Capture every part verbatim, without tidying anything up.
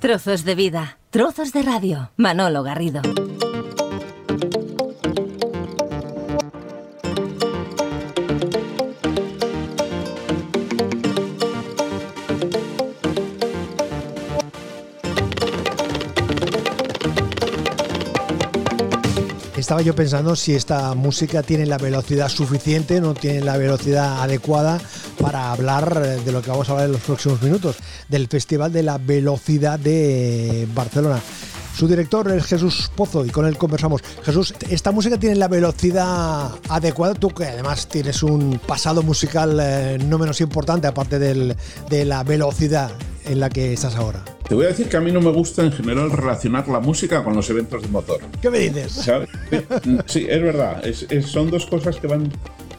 Trozos de vida, trozos de radio. Manolo Garrido. Estaba yo pensando si esta música tiene la velocidad suficiente, no tiene la velocidad adecuada para hablar de lo que vamos a hablar en los próximos minutos, del Festival de la Velocidad de Barcelona. Su director es Jesús Pozo y con él conversamos. Jesús, ¿esta música tiene la velocidad adecuada? Tú que además tienes un pasado musical eh, no menos importante, aparte del, de la velocidad en la que estás ahora. Te voy a decir que a mí no me gusta en general relacionar la música con los eventos de motor. ¿Qué me dices? ¿Sabes? Sí, es verdad. Es, es, son dos cosas que van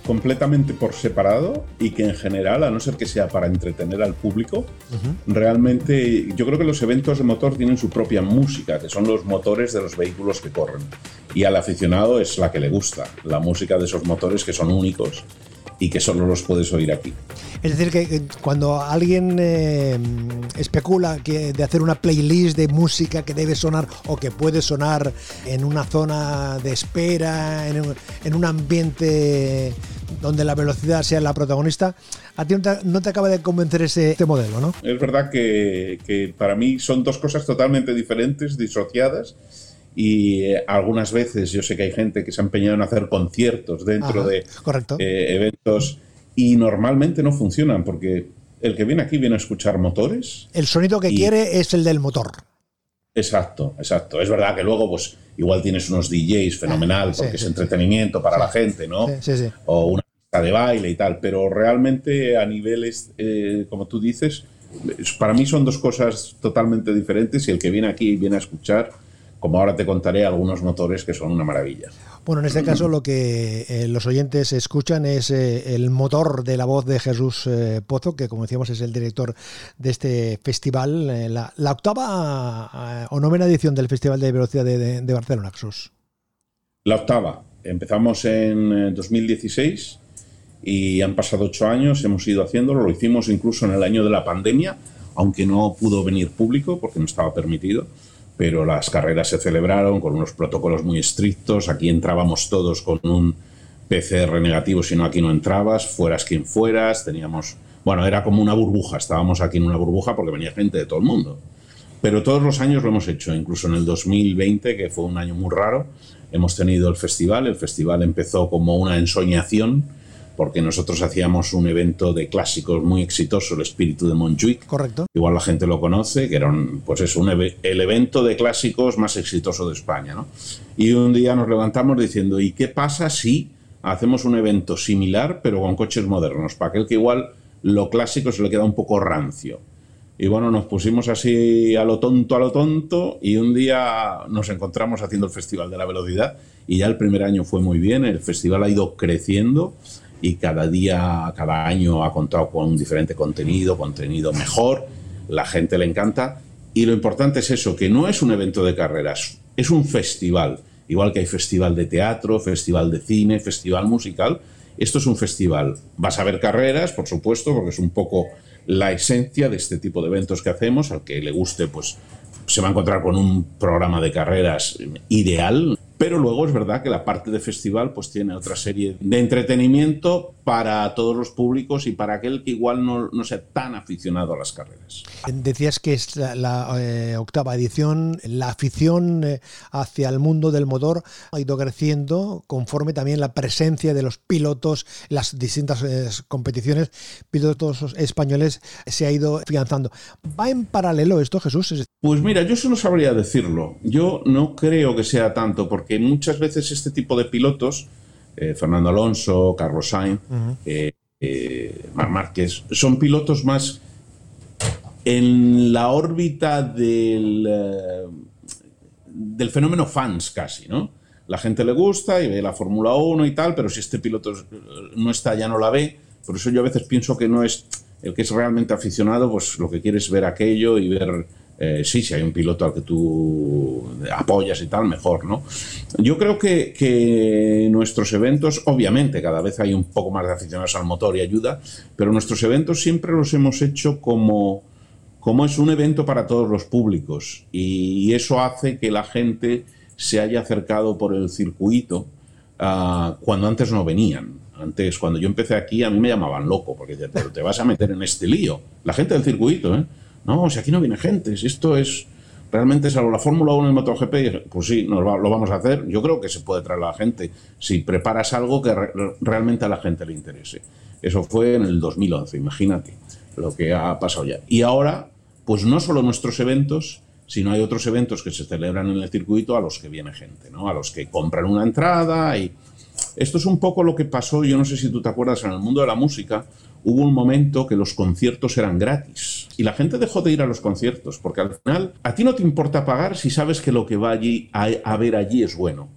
completamente por separado y que en general, a no ser que sea para entretener al público, uh-huh. realmente yo creo que los eventos de motor tienen su propia música, que son los motores de los vehículos que corren. Y al aficionado es la que le gusta, la música de esos motores que son únicos y que solo los puedes oír aquí. Es decir, que cuando alguien eh, especula que de hacer una playlist de música que debe sonar o que puede sonar en una zona de espera, en un, en un ambiente donde la velocidad sea la protagonista, a ti no te, no te acaba de convencer ese este modelo, ¿no? Es verdad que, que para mí son dos cosas totalmente diferentes, disociadas, y eh, algunas veces yo sé que hay gente que se ha empeñado en hacer conciertos dentro Ajá, de eh, eventos y normalmente no funcionan porque el que viene aquí viene a escuchar motores. El sonido que y... quiere es el del motor. Exacto, exacto. Es verdad que luego pues igual tienes unos D Js fenomenal ah, sí, porque sí, es entretenimiento sí, para sí, la gente, ¿no? Sí, sí, sí. O una pista de baile y tal, pero realmente a niveles, eh, como tú dices, para mí son dos cosas totalmente diferentes y el que viene aquí viene a escuchar, como ahora te contaré, algunos motores que son una maravilla. Bueno, en este caso lo que eh, los oyentes escuchan es eh, el motor de la voz de Jesús eh, Pozo, que como decíamos es el director de este festival, eh, la, la octava eh, o novena edición del Festival de Velocidad de, de, de Barcelona, Jesús. La octava. Empezamos en dos mil dieciséis y han pasado ocho años, hemos ido haciéndolo, lo hicimos incluso en el año de la pandemia, aunque no pudo venir público porque no estaba permitido. Pero las carreras se celebraron con unos protocolos muy estrictos. Aquí entrábamos todos con un P C R negativo, si no aquí no entrabas, fueras quien fueras. Teníamos, bueno, era como una burbuja, estábamos aquí en una burbuja porque venía gente de todo el mundo. Pero todos los años lo hemos hecho, incluso en el dos mil veinte, que fue un año muy raro, hemos tenido el festival. El festival empezó como una ensoñación, porque nosotros hacíamos un evento de clásicos muy exitoso, el Espíritu de Montjuic. Correcto. Igual la gente lo conoce, que era un, pues eso, un ev- el evento de clásicos más exitoso de España, ¿no? Y un día nos levantamos diciendo, ¿y qué pasa si hacemos un evento similar, pero con coches modernos? Para aquel que igual lo clásico se le queda un poco rancio. Y bueno, nos pusimos así a lo tonto, a lo tonto, y un día nos encontramos haciendo el Festival de la Velocidad, y ya el primer año fue muy bien, el festival ha ido creciendo, y cada día, cada año ha contado con un diferente contenido, contenido mejor, la gente le encanta y lo importante es eso, que no es un evento de carreras, es un festival, igual que hay festival de teatro, festival de cine, festival musical, esto es un festival. Vas a ver carreras, por supuesto, porque es un poco la esencia de este tipo de eventos que hacemos, al que le guste pues se va a encontrar con un programa de carreras ideal. Pero luego es verdad que la parte de festival pues tiene otra serie de entretenimiento para todos los públicos y para aquel que igual no, no sea tan aficionado a las carreras. Decías que es la, la eh, octava edición, la afición eh, hacia el mundo del motor ha ido creciendo conforme también la presencia de los pilotos, las distintas eh, competiciones, pilotos españoles se ha ido afianzando. ¿Va en paralelo esto, Jesús? Pues mira, yo eso no sabría decirlo. Yo no creo que sea tanto porque que muchas veces este tipo de pilotos, eh, Fernando Alonso, Carlos Sainz, uh-huh. eh, eh, Marc Márquez, son pilotos más en la órbita del, eh, del fenómeno fans casi, ¿no? La gente le gusta y ve la Fórmula uno y tal, pero si este piloto no está ya no la ve, por eso yo a veces pienso que no es el que es realmente aficionado, pues lo que quiere es ver aquello y ver... Eh, sí, si hay un piloto al que tú apoyas y tal, mejor, ¿no? Yo creo que, que nuestros eventos, obviamente, cada vez hay un poco más de aficionados al motor y ayuda, pero nuestros eventos siempre los hemos hecho como, como es un evento para todos los públicos, y eso hace que la gente se haya acercado por el circuito uh, cuando antes no venían. Antes, cuando yo empecé aquí, a mí me llamaban loco, porque te, te vas a meter en este lío. La gente del circuito, ¿eh? No, si aquí no viene gente, si esto es... Realmente, salvo la Fórmula uno y el MotoGP, pues sí, nos va, lo vamos a hacer. Yo creo que se puede traer a la gente si preparas algo que re, realmente a la gente le interese. Eso fue en el dos mil once, imagínate lo que ha pasado ya. Y ahora, pues no solo nuestros eventos, sino hay otros eventos que se celebran en el circuito a los que viene gente, ¿no? A los que compran una entrada y... Esto es un poco lo que pasó, yo no sé si tú te acuerdas, en el mundo de la música hubo un momento que los conciertos eran gratis y la gente dejó de ir a los conciertos porque al final a ti no te importa pagar si sabes que lo que va allí a, a ver allí es bueno,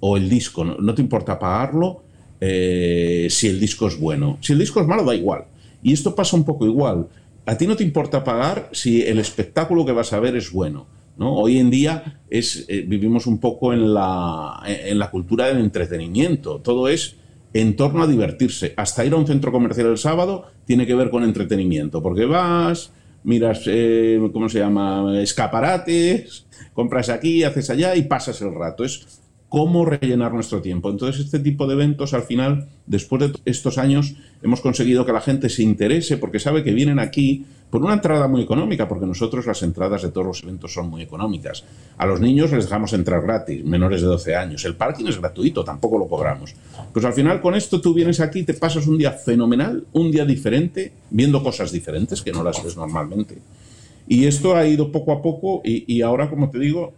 o el disco, no, no te importa pagarlo eh, si el disco es bueno. Si el disco es malo da igual, y esto pasa un poco igual, a ti no te importa pagar si el espectáculo que vas a ver es bueno, ¿no? Hoy en día es, eh, vivimos un poco en la, en la cultura del entretenimiento. Todo es en torno a divertirse. Hasta ir a un centro comercial el sábado tiene que ver con entretenimiento, porque vas, miras, eh, ¿cómo se llama?, escaparates, compras aquí, haces allá y pasas el rato. Es cómo rellenar nuestro tiempo. Entonces, este tipo de eventos, al final, después de estos años, hemos conseguido que la gente se interese porque sabe que vienen aquí por una entrada muy económica, porque nosotros las entradas de todos los eventos son muy económicas. A los niños les dejamos entrar gratis, menores de doce años. El parking es gratuito, tampoco lo cobramos. Pues al final, con esto, tú vienes aquí, te pasas un día fenomenal, un día diferente, viendo cosas diferentes que no las ves normalmente. Y esto ha ido poco a poco y, y ahora, como te digo,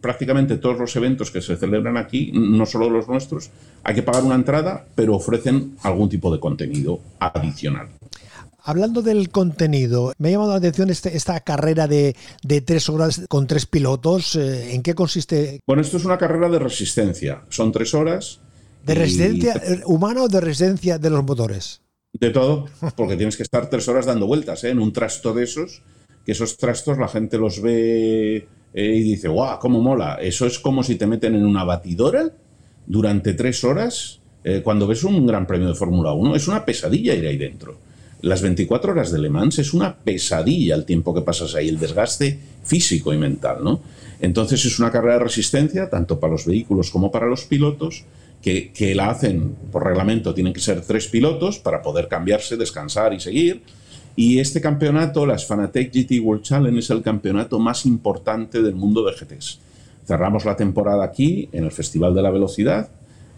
prácticamente todos los eventos que se celebran aquí, no solo los nuestros, hay que pagar una entrada, pero ofrecen algún tipo de contenido adicional. Hablando del contenido, me ha llamado la atención este, esta carrera de, de tres horas con tres pilotos. ¿En qué consiste? Bueno, esto es una carrera de resistencia. Son tres horas. ¿De resistencia y... humana o de resistencia de los motores? De todo, porque tienes que estar tres horas dando vueltas, ¿eh?, en un trasto de esos, que esos trastos la gente los ve... y dice, guau, cómo mola. Eso es como si te meten en una batidora durante tres horas eh, cuando ves un gran premio de Fórmula uno. Es una pesadilla ir ahí dentro. Las veinticuatro horas de Le Mans es una pesadilla el tiempo que pasas ahí, el desgaste físico y mental, ¿no? Entonces es una carrera de resistencia, tanto para los vehículos como para los pilotos, que, que la hacen, por reglamento, tienen que ser tres pilotos para poder cambiarse, descansar y seguir. Y este campeonato, las Fanatec G T World Challenge, es el campeonato más importante del mundo de G Ts. Cerramos la temporada aquí, en el Festival de la Velocidad.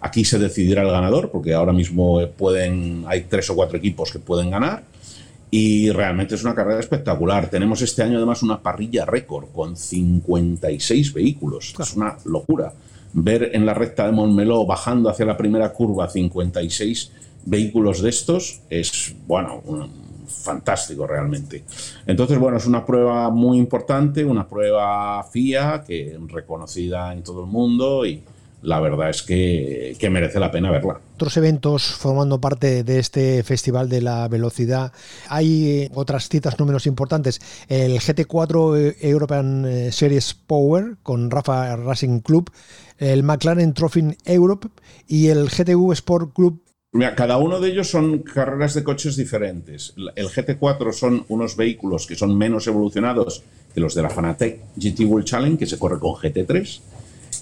Aquí se decidirá el ganador, porque ahora mismo pueden, hay tres o cuatro equipos que pueden ganar. Y realmente es una carrera espectacular. Tenemos este año, además, una parrilla récord con cincuenta y seis vehículos. Es una locura. Ver en la recta de Montmeló, bajando hacia la primera curva, cincuenta y seis vehículos de estos, es, bueno... un, fantástico realmente. Entonces, bueno, es una prueba muy importante, una prueba F I A, que reconocida en todo el mundo, y la verdad es que, que merece la pena verla. Otros eventos formando parte de este Festival de la Velocidad. Hay otras citas no menos importantes. El G T cuatro European Series Power con Rafa Racing Club, el McLaren Trophy Europe y el G T U Sport Club. Mira, cada uno de ellos son carreras de coches diferentes. El G T cuatro son unos vehículos que son menos evolucionados que los de la Fanatec G T World Challenge, que se corre con G T tres.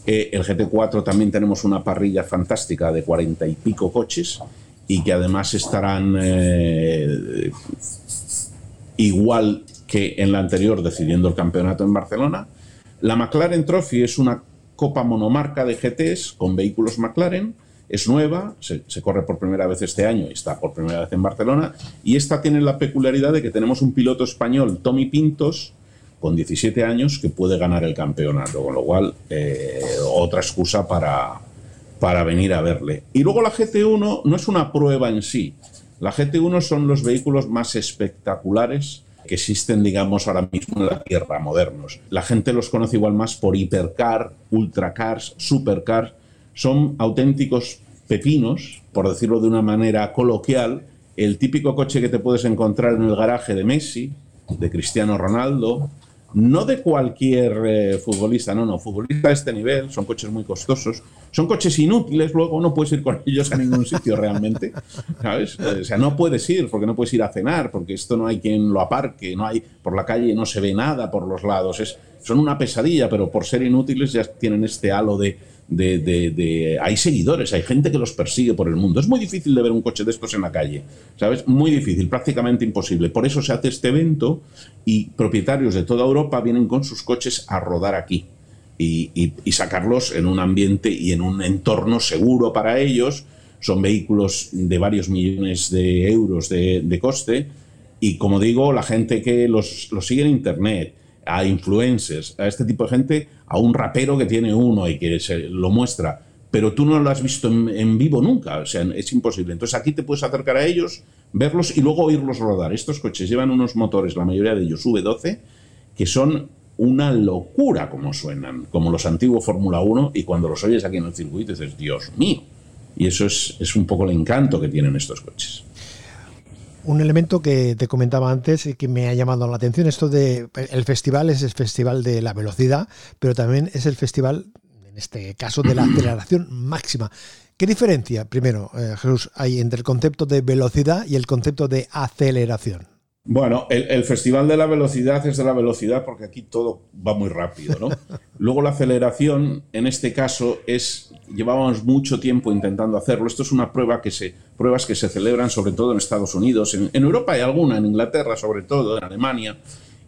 Eh, el G T cuatro también tenemos una parrilla fantástica de cuarenta y pico coches y que además estarán eh, igual que en la anterior decidiendo el campeonato en Barcelona. La McLaren Trophy es una copa monomarca de G Ts con vehículos McLaren. Es nueva, se, se corre por primera vez este año y está por primera vez en Barcelona. Y esta tiene la peculiaridad de que tenemos un piloto español, Tommy Pintos, con diecisiete años, que puede ganar el campeonato. Con lo cual, eh, otra excusa para, para venir a verle. Y luego la G T uno no es una prueba en sí. La G T uno son los vehículos más espectaculares que existen, digamos, ahora mismo en la Tierra, modernos. La gente los conoce igual más por hipercar, ultracars, supercars. Son auténticos pepinos, por decirlo de una manera coloquial, el típico coche que te puedes encontrar en el garaje de Messi, de Cristiano Ronaldo, no de cualquier eh, futbolista, no, no, futbolista a este nivel, son coches muy costosos, Son coches inútiles, luego no puedes ir con ellos a ningún sitio realmente, ¿sabes? O sea, no puedes ir porque no puedes ir a cenar, porque esto no hay quien lo aparque, no hay, por la calle no se ve nada por los lados. Es, son una pesadilla, pero por ser inútiles ya tienen este halo de, de, de, de... Hay seguidores, hay gente que los persigue por el mundo. Es muy difícil de ver un coche de estos en la calle, ¿sabes? Muy difícil, prácticamente imposible. Por eso se hace este evento y propietarios de toda Europa vienen con sus coches a rodar aquí. Y, y, y sacarlos en un ambiente y en un entorno seguro para ellos. Son vehículos de varios millones de euros de, de coste. Y como digo, la gente que los, los sigue en internet, a influencers, a este tipo de gente, a un rapero que tiene uno y que se lo muestra, pero tú no lo has visto en, en vivo nunca, o sea, es imposible. Entonces aquí te puedes acercar a ellos, verlos y luego oírlos rodar. Estos coches llevan unos motores, la mayoría de ellos V doce, que son una locura como suenan, como los antiguos Fórmula uno, y cuando los oyes aquí en el circuito dices, Dios mío. Y eso es, es un poco el encanto que tienen estos coches. Un elemento que te comentaba antes y que me ha llamado la atención, esto de el festival es el festival de la velocidad, pero también es el festival, en este caso, de la aceleración máxima. ¿Qué diferencia, primero, eh, Jesús, hay entre el concepto de velocidad y el concepto de aceleración? Bueno, el, el Festival de la Velocidad es de la velocidad porque aquí todo va muy rápido, ¿no? Luego la aceleración, en este caso, es llevábamos mucho tiempo intentando hacerlo. Esto es una prueba que se pruebas que se celebran sobre todo en Estados Unidos, en, en Europa hay alguna, en Inglaterra sobre todo, en Alemania,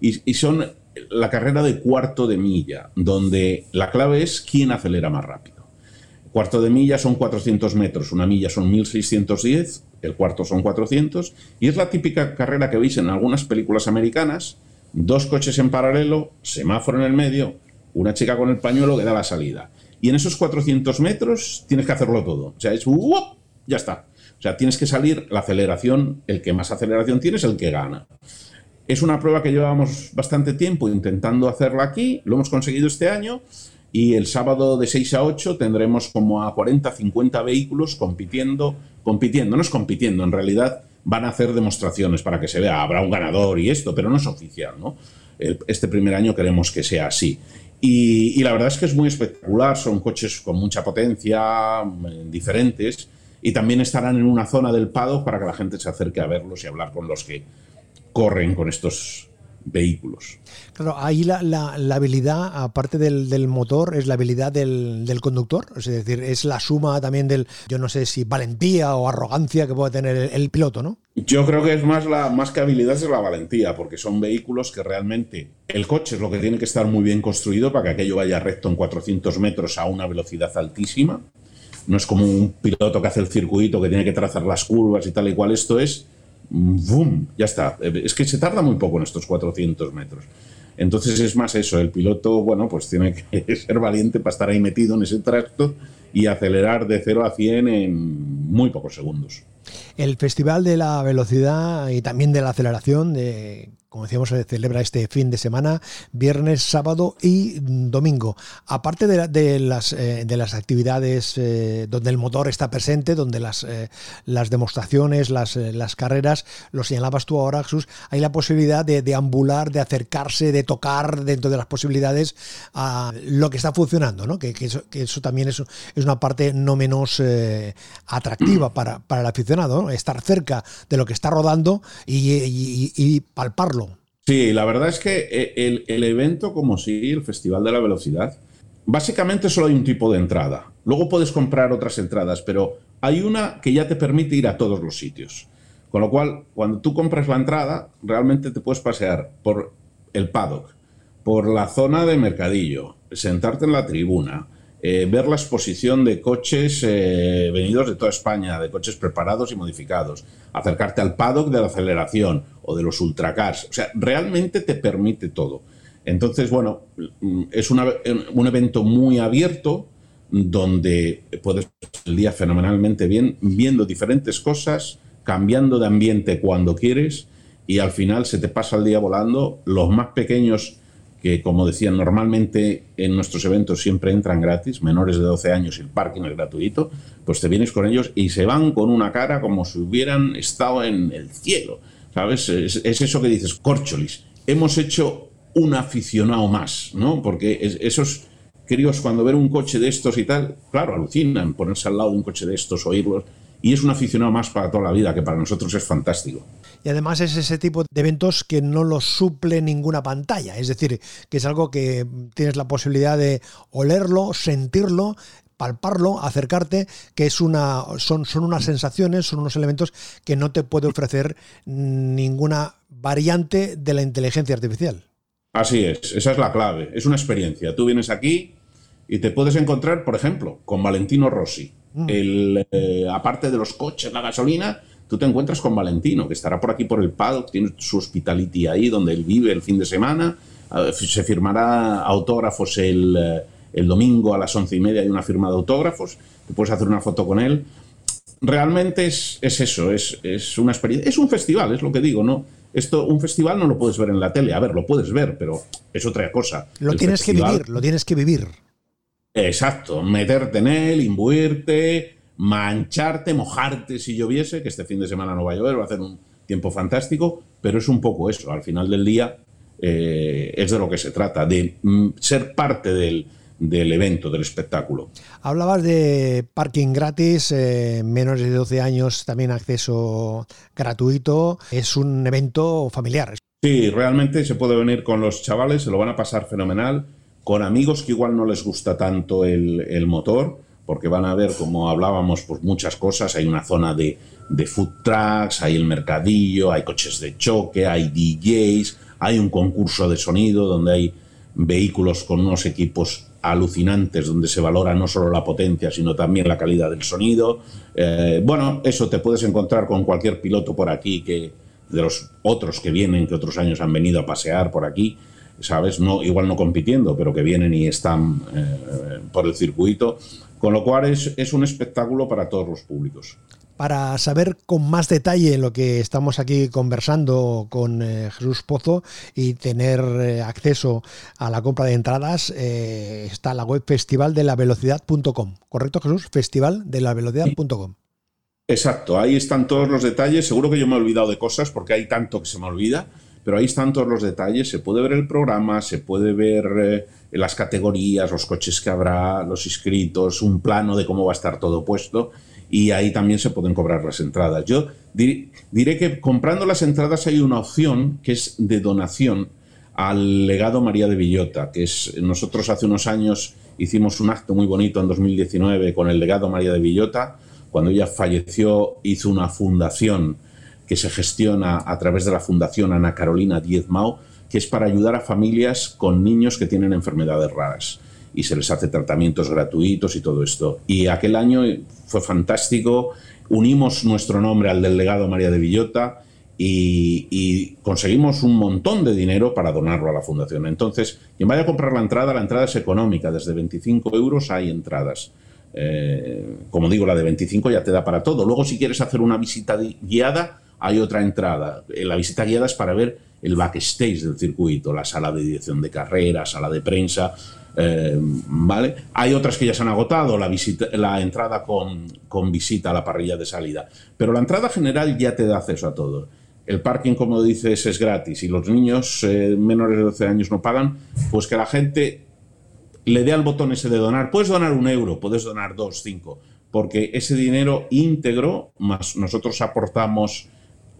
y, y son la carrera de cuarto de milla, donde la clave es quién acelera más rápido. Cuarto de milla son cuatrocientos metros, una milla son mil seiscientos diez, el cuarto son cuatrocientos, y es la típica carrera que veis en algunas películas americanas, dos coches en paralelo, semáforo en el medio, una chica con el pañuelo que da la salida. Y en esos cuatrocientos metros tienes que hacerlo todo, o sea, es ¡uop! Ya está. O sea, tienes que salir la aceleración, el que más aceleración tiene es el que gana. Es una prueba que llevábamos bastante tiempo intentando hacerla aquí, lo hemos conseguido este año. Y el sábado de seis a ocho tendremos como a cuarenta, cincuenta vehículos compitiendo, compitiendo, no es compitiendo, en realidad van a hacer demostraciones para que se vea, habrá un ganador y esto, pero no es oficial, ¿no? Este primer año queremos que sea así. Y, y la verdad es que es muy espectacular, son coches con mucha potencia, diferentes, y también estarán en una zona del paddock para que la gente se acerque a verlos y hablar con los que corren con estos vehículos. Claro, ahí la, la, la habilidad, aparte del, del motor, es la habilidad del, del conductor, es decir, es la suma también del, yo no sé si valentía o arrogancia que puede tener el, el piloto, ¿no? Yo creo que es más, la, más que habilidad es la valentía, porque son vehículos que realmente, el coche es lo que tiene que estar muy bien construido para que aquello vaya recto en cuatrocientos metros a una velocidad altísima, no es como un piloto que hace el circuito, que tiene que trazar las curvas y tal y cual, esto es ¡bum! Ya está. Es que se tarda muy poco en estos cuatrocientos metros. Entonces es más eso, el piloto, bueno, pues tiene que ser valiente para estar ahí metido en ese tracto y acelerar de cero a cien en muy pocos segundos. El Festival de la Velocidad y también de la Aceleración, de, como decíamos, se celebra este fin de semana, viernes, sábado y domingo. Aparte de, la, de, las, eh, de las actividades eh, donde el motor está presente, donde las, eh, las demostraciones, las, eh, las carreras, lo señalabas tú ahora, Jesús, hay la posibilidad de, de ambular, de acercarse, de tocar dentro de las posibilidades a lo que está funcionando, ¿no? Que, que, eso, que eso también es, es una parte no menos eh, atractiva para, para el aficionado, ¿no? Estar cerca de lo que está rodando y, y, y palparlo. Sí, la verdad es que el, el evento como sí, el Festival de la Velocidad, básicamente solo hay un tipo de entrada. Luego puedes comprar otras entradas, pero hay una que ya te permite ir a todos los sitios. Con lo cual, cuando tú compras la entrada, realmente te puedes pasear por el paddock, por la zona de mercadillo, sentarte en la tribuna, Eh, ver la exposición de coches eh, venidos de toda España, de coches preparados y modificados, acercarte al paddock de la aceleración o de los ultracars, o sea, realmente te permite todo. Entonces, bueno, es una, un evento muy abierto donde puedes pasar el día fenomenalmente bien, viendo diferentes cosas, cambiando de ambiente cuando quieres y al final se te pasa el día volando. Los más pequeños, que como decían, normalmente en nuestros eventos siempre entran gratis, menores de doce años y el parking es gratuito, pues te vienes con ellos y se van con una cara como si hubieran estado en el cielo, ¿sabes? Es, es eso que dices, córcholis, hemos hecho un aficionado más, ¿no? Porque es, esos críos cuando ven un coche de estos y tal, claro, alucinan ponerse al lado de un coche de estos, oírlos, y es un aficionado más para toda la vida, que para nosotros es fantástico. Y además es ese tipo de eventos que no los suple ninguna pantalla, es decir, que es algo que tienes la posibilidad de olerlo, sentirlo, palparlo, acercarte, que es una, son, son unas sensaciones, son unos elementos que no te puede ofrecer ninguna variante de la inteligencia artificial. Así es, esa es la clave, es una experiencia. Tú vienes aquí y te puedes encontrar, por ejemplo, con Valentino Rossi. Mm. El, eh, aparte de los coches, la gasolina, tú te encuentras con Valentino, que estará por aquí por el paddock, tiene su hospitality ahí donde él vive el fin de semana, se firmará autógrafos el, el domingo a las once y media, hay una firma de autógrafos, te puedes hacer una foto con él. Realmente es, es eso, es, es una experiencia, es un festival, es lo que digo, ¿no? Esto, un festival no lo puedes ver en la tele, a ver, lo puedes ver, pero es otra cosa. Lo el tienes festival, que vivir, lo tienes que vivir. Exacto, meterte en él, imbuirte, mancharte, mojarte si lloviese, que este fin de semana no va a llover, va a hacer un tiempo fantástico, pero es un poco eso, al final del día eh, es de lo que se trata, de mm, ser parte del... del evento, del espectáculo. Hablabas de parking gratis, eh, menores de doce años también acceso gratuito, es un evento familiar. Sí, realmente se puede venir con los chavales, se lo van a pasar fenomenal, con amigos que igual no les gusta tanto el, el motor, porque van a ver, como hablábamos, pues muchas cosas, hay una zona de, de food trucks, hay el mercadillo, hay coches de choque, hay D Js, hay un concurso de sonido donde hay vehículos con unos equipos alucinantes donde se valora no solo la potencia sino también la calidad del sonido. Eh, bueno, eso te puedes encontrar con cualquier piloto por aquí, que de los otros que vienen, que otros años han venido a pasear por aquí, ¿sabes? No, igual no compitiendo, pero que vienen y están eh, por el circuito, con lo cual es, es un espectáculo para todos los públicos. Para saber con más detalle lo que estamos aquí conversando con eh, Jesús Pozo y tener eh, acceso a la compra de entradas, eh, está la web festival de la velocidad punto com. ¿Correcto, Jesús? festival de la velocidad punto com. Exacto, ahí están todos los detalles. Seguro que yo me he olvidado de cosas porque hay tanto que se me olvida, pero ahí están todos los detalles. Se puede ver el programa, se puede ver eh, las categorías, los coches que habrá, los inscritos, un plano de cómo va a estar todo puesto. Y ahí también se pueden cobrar las entradas. Yo diré que comprando las entradas hay una opción que es de donación al Legado María de Villota, que es, nosotros hace unos años hicimos un acto muy bonito en dos mil diecinueve con el Legado María de Villota. Cuando ella falleció hizo una fundación que se gestiona a través de la Fundación Ana Carolina Diezmau, que es para ayudar a familias con niños que tienen enfermedades raras. Y se les hace tratamientos gratuitos y todo esto. Y aquel año fue fantástico, unimos nuestro nombre al del Legado María de Villota y, y conseguimos un montón de dinero para donarlo a la fundación. Entonces, quien vaya a comprar la entrada, la entrada es económica, desde veinticinco euros hay entradas. Eh, como digo, la de veinticinco ya te da para todo. Luego, si quieres hacer una visita guiada, hay otra entrada. La visita guiada es para ver el backstage del circuito, la sala de dirección de carrera, sala de prensa. Eh, vale, hay otras que ya se han agotado, la, visita, la entrada con, con visita a la parrilla de salida, pero la entrada general ya te da acceso a todo. El parking, como dices, es gratis y los niños eh, menores de doce años no pagan. Pues que la gente le dé al botón ese de donar. Puedes donar un euro, puedes donar dos, cinco, porque ese dinero íntegro, más nosotros aportamos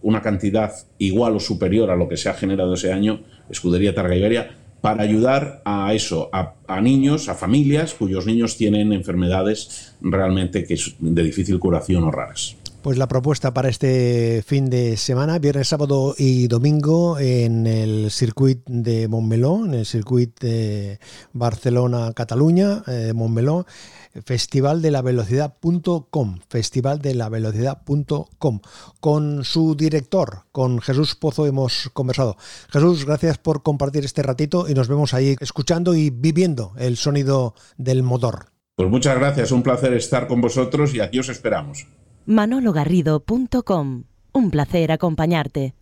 una cantidad igual o superior a lo que se ha generado ese año, Escudería Targa Iberia, para ayudar a eso, a, a niños, a familias cuyos niños tienen enfermedades realmente que es de difícil curación o raras. Pues la propuesta para este fin de semana, viernes, sábado y domingo, en el Circuit de Montmeló, en el Circuit de Barcelona-Catalunya, eh, Montmeló, festival de la velocidad punto com, festival de la velocidad punto com. Con su director, con Jesús Pozo, hemos conversado. Jesús, gracias por compartir este ratito y nos vemos ahí escuchando y viviendo el sonido del motor. Pues muchas gracias, un placer estar con vosotros y aquí os esperamos. manolo garrido punto com. Un placer acompañarte.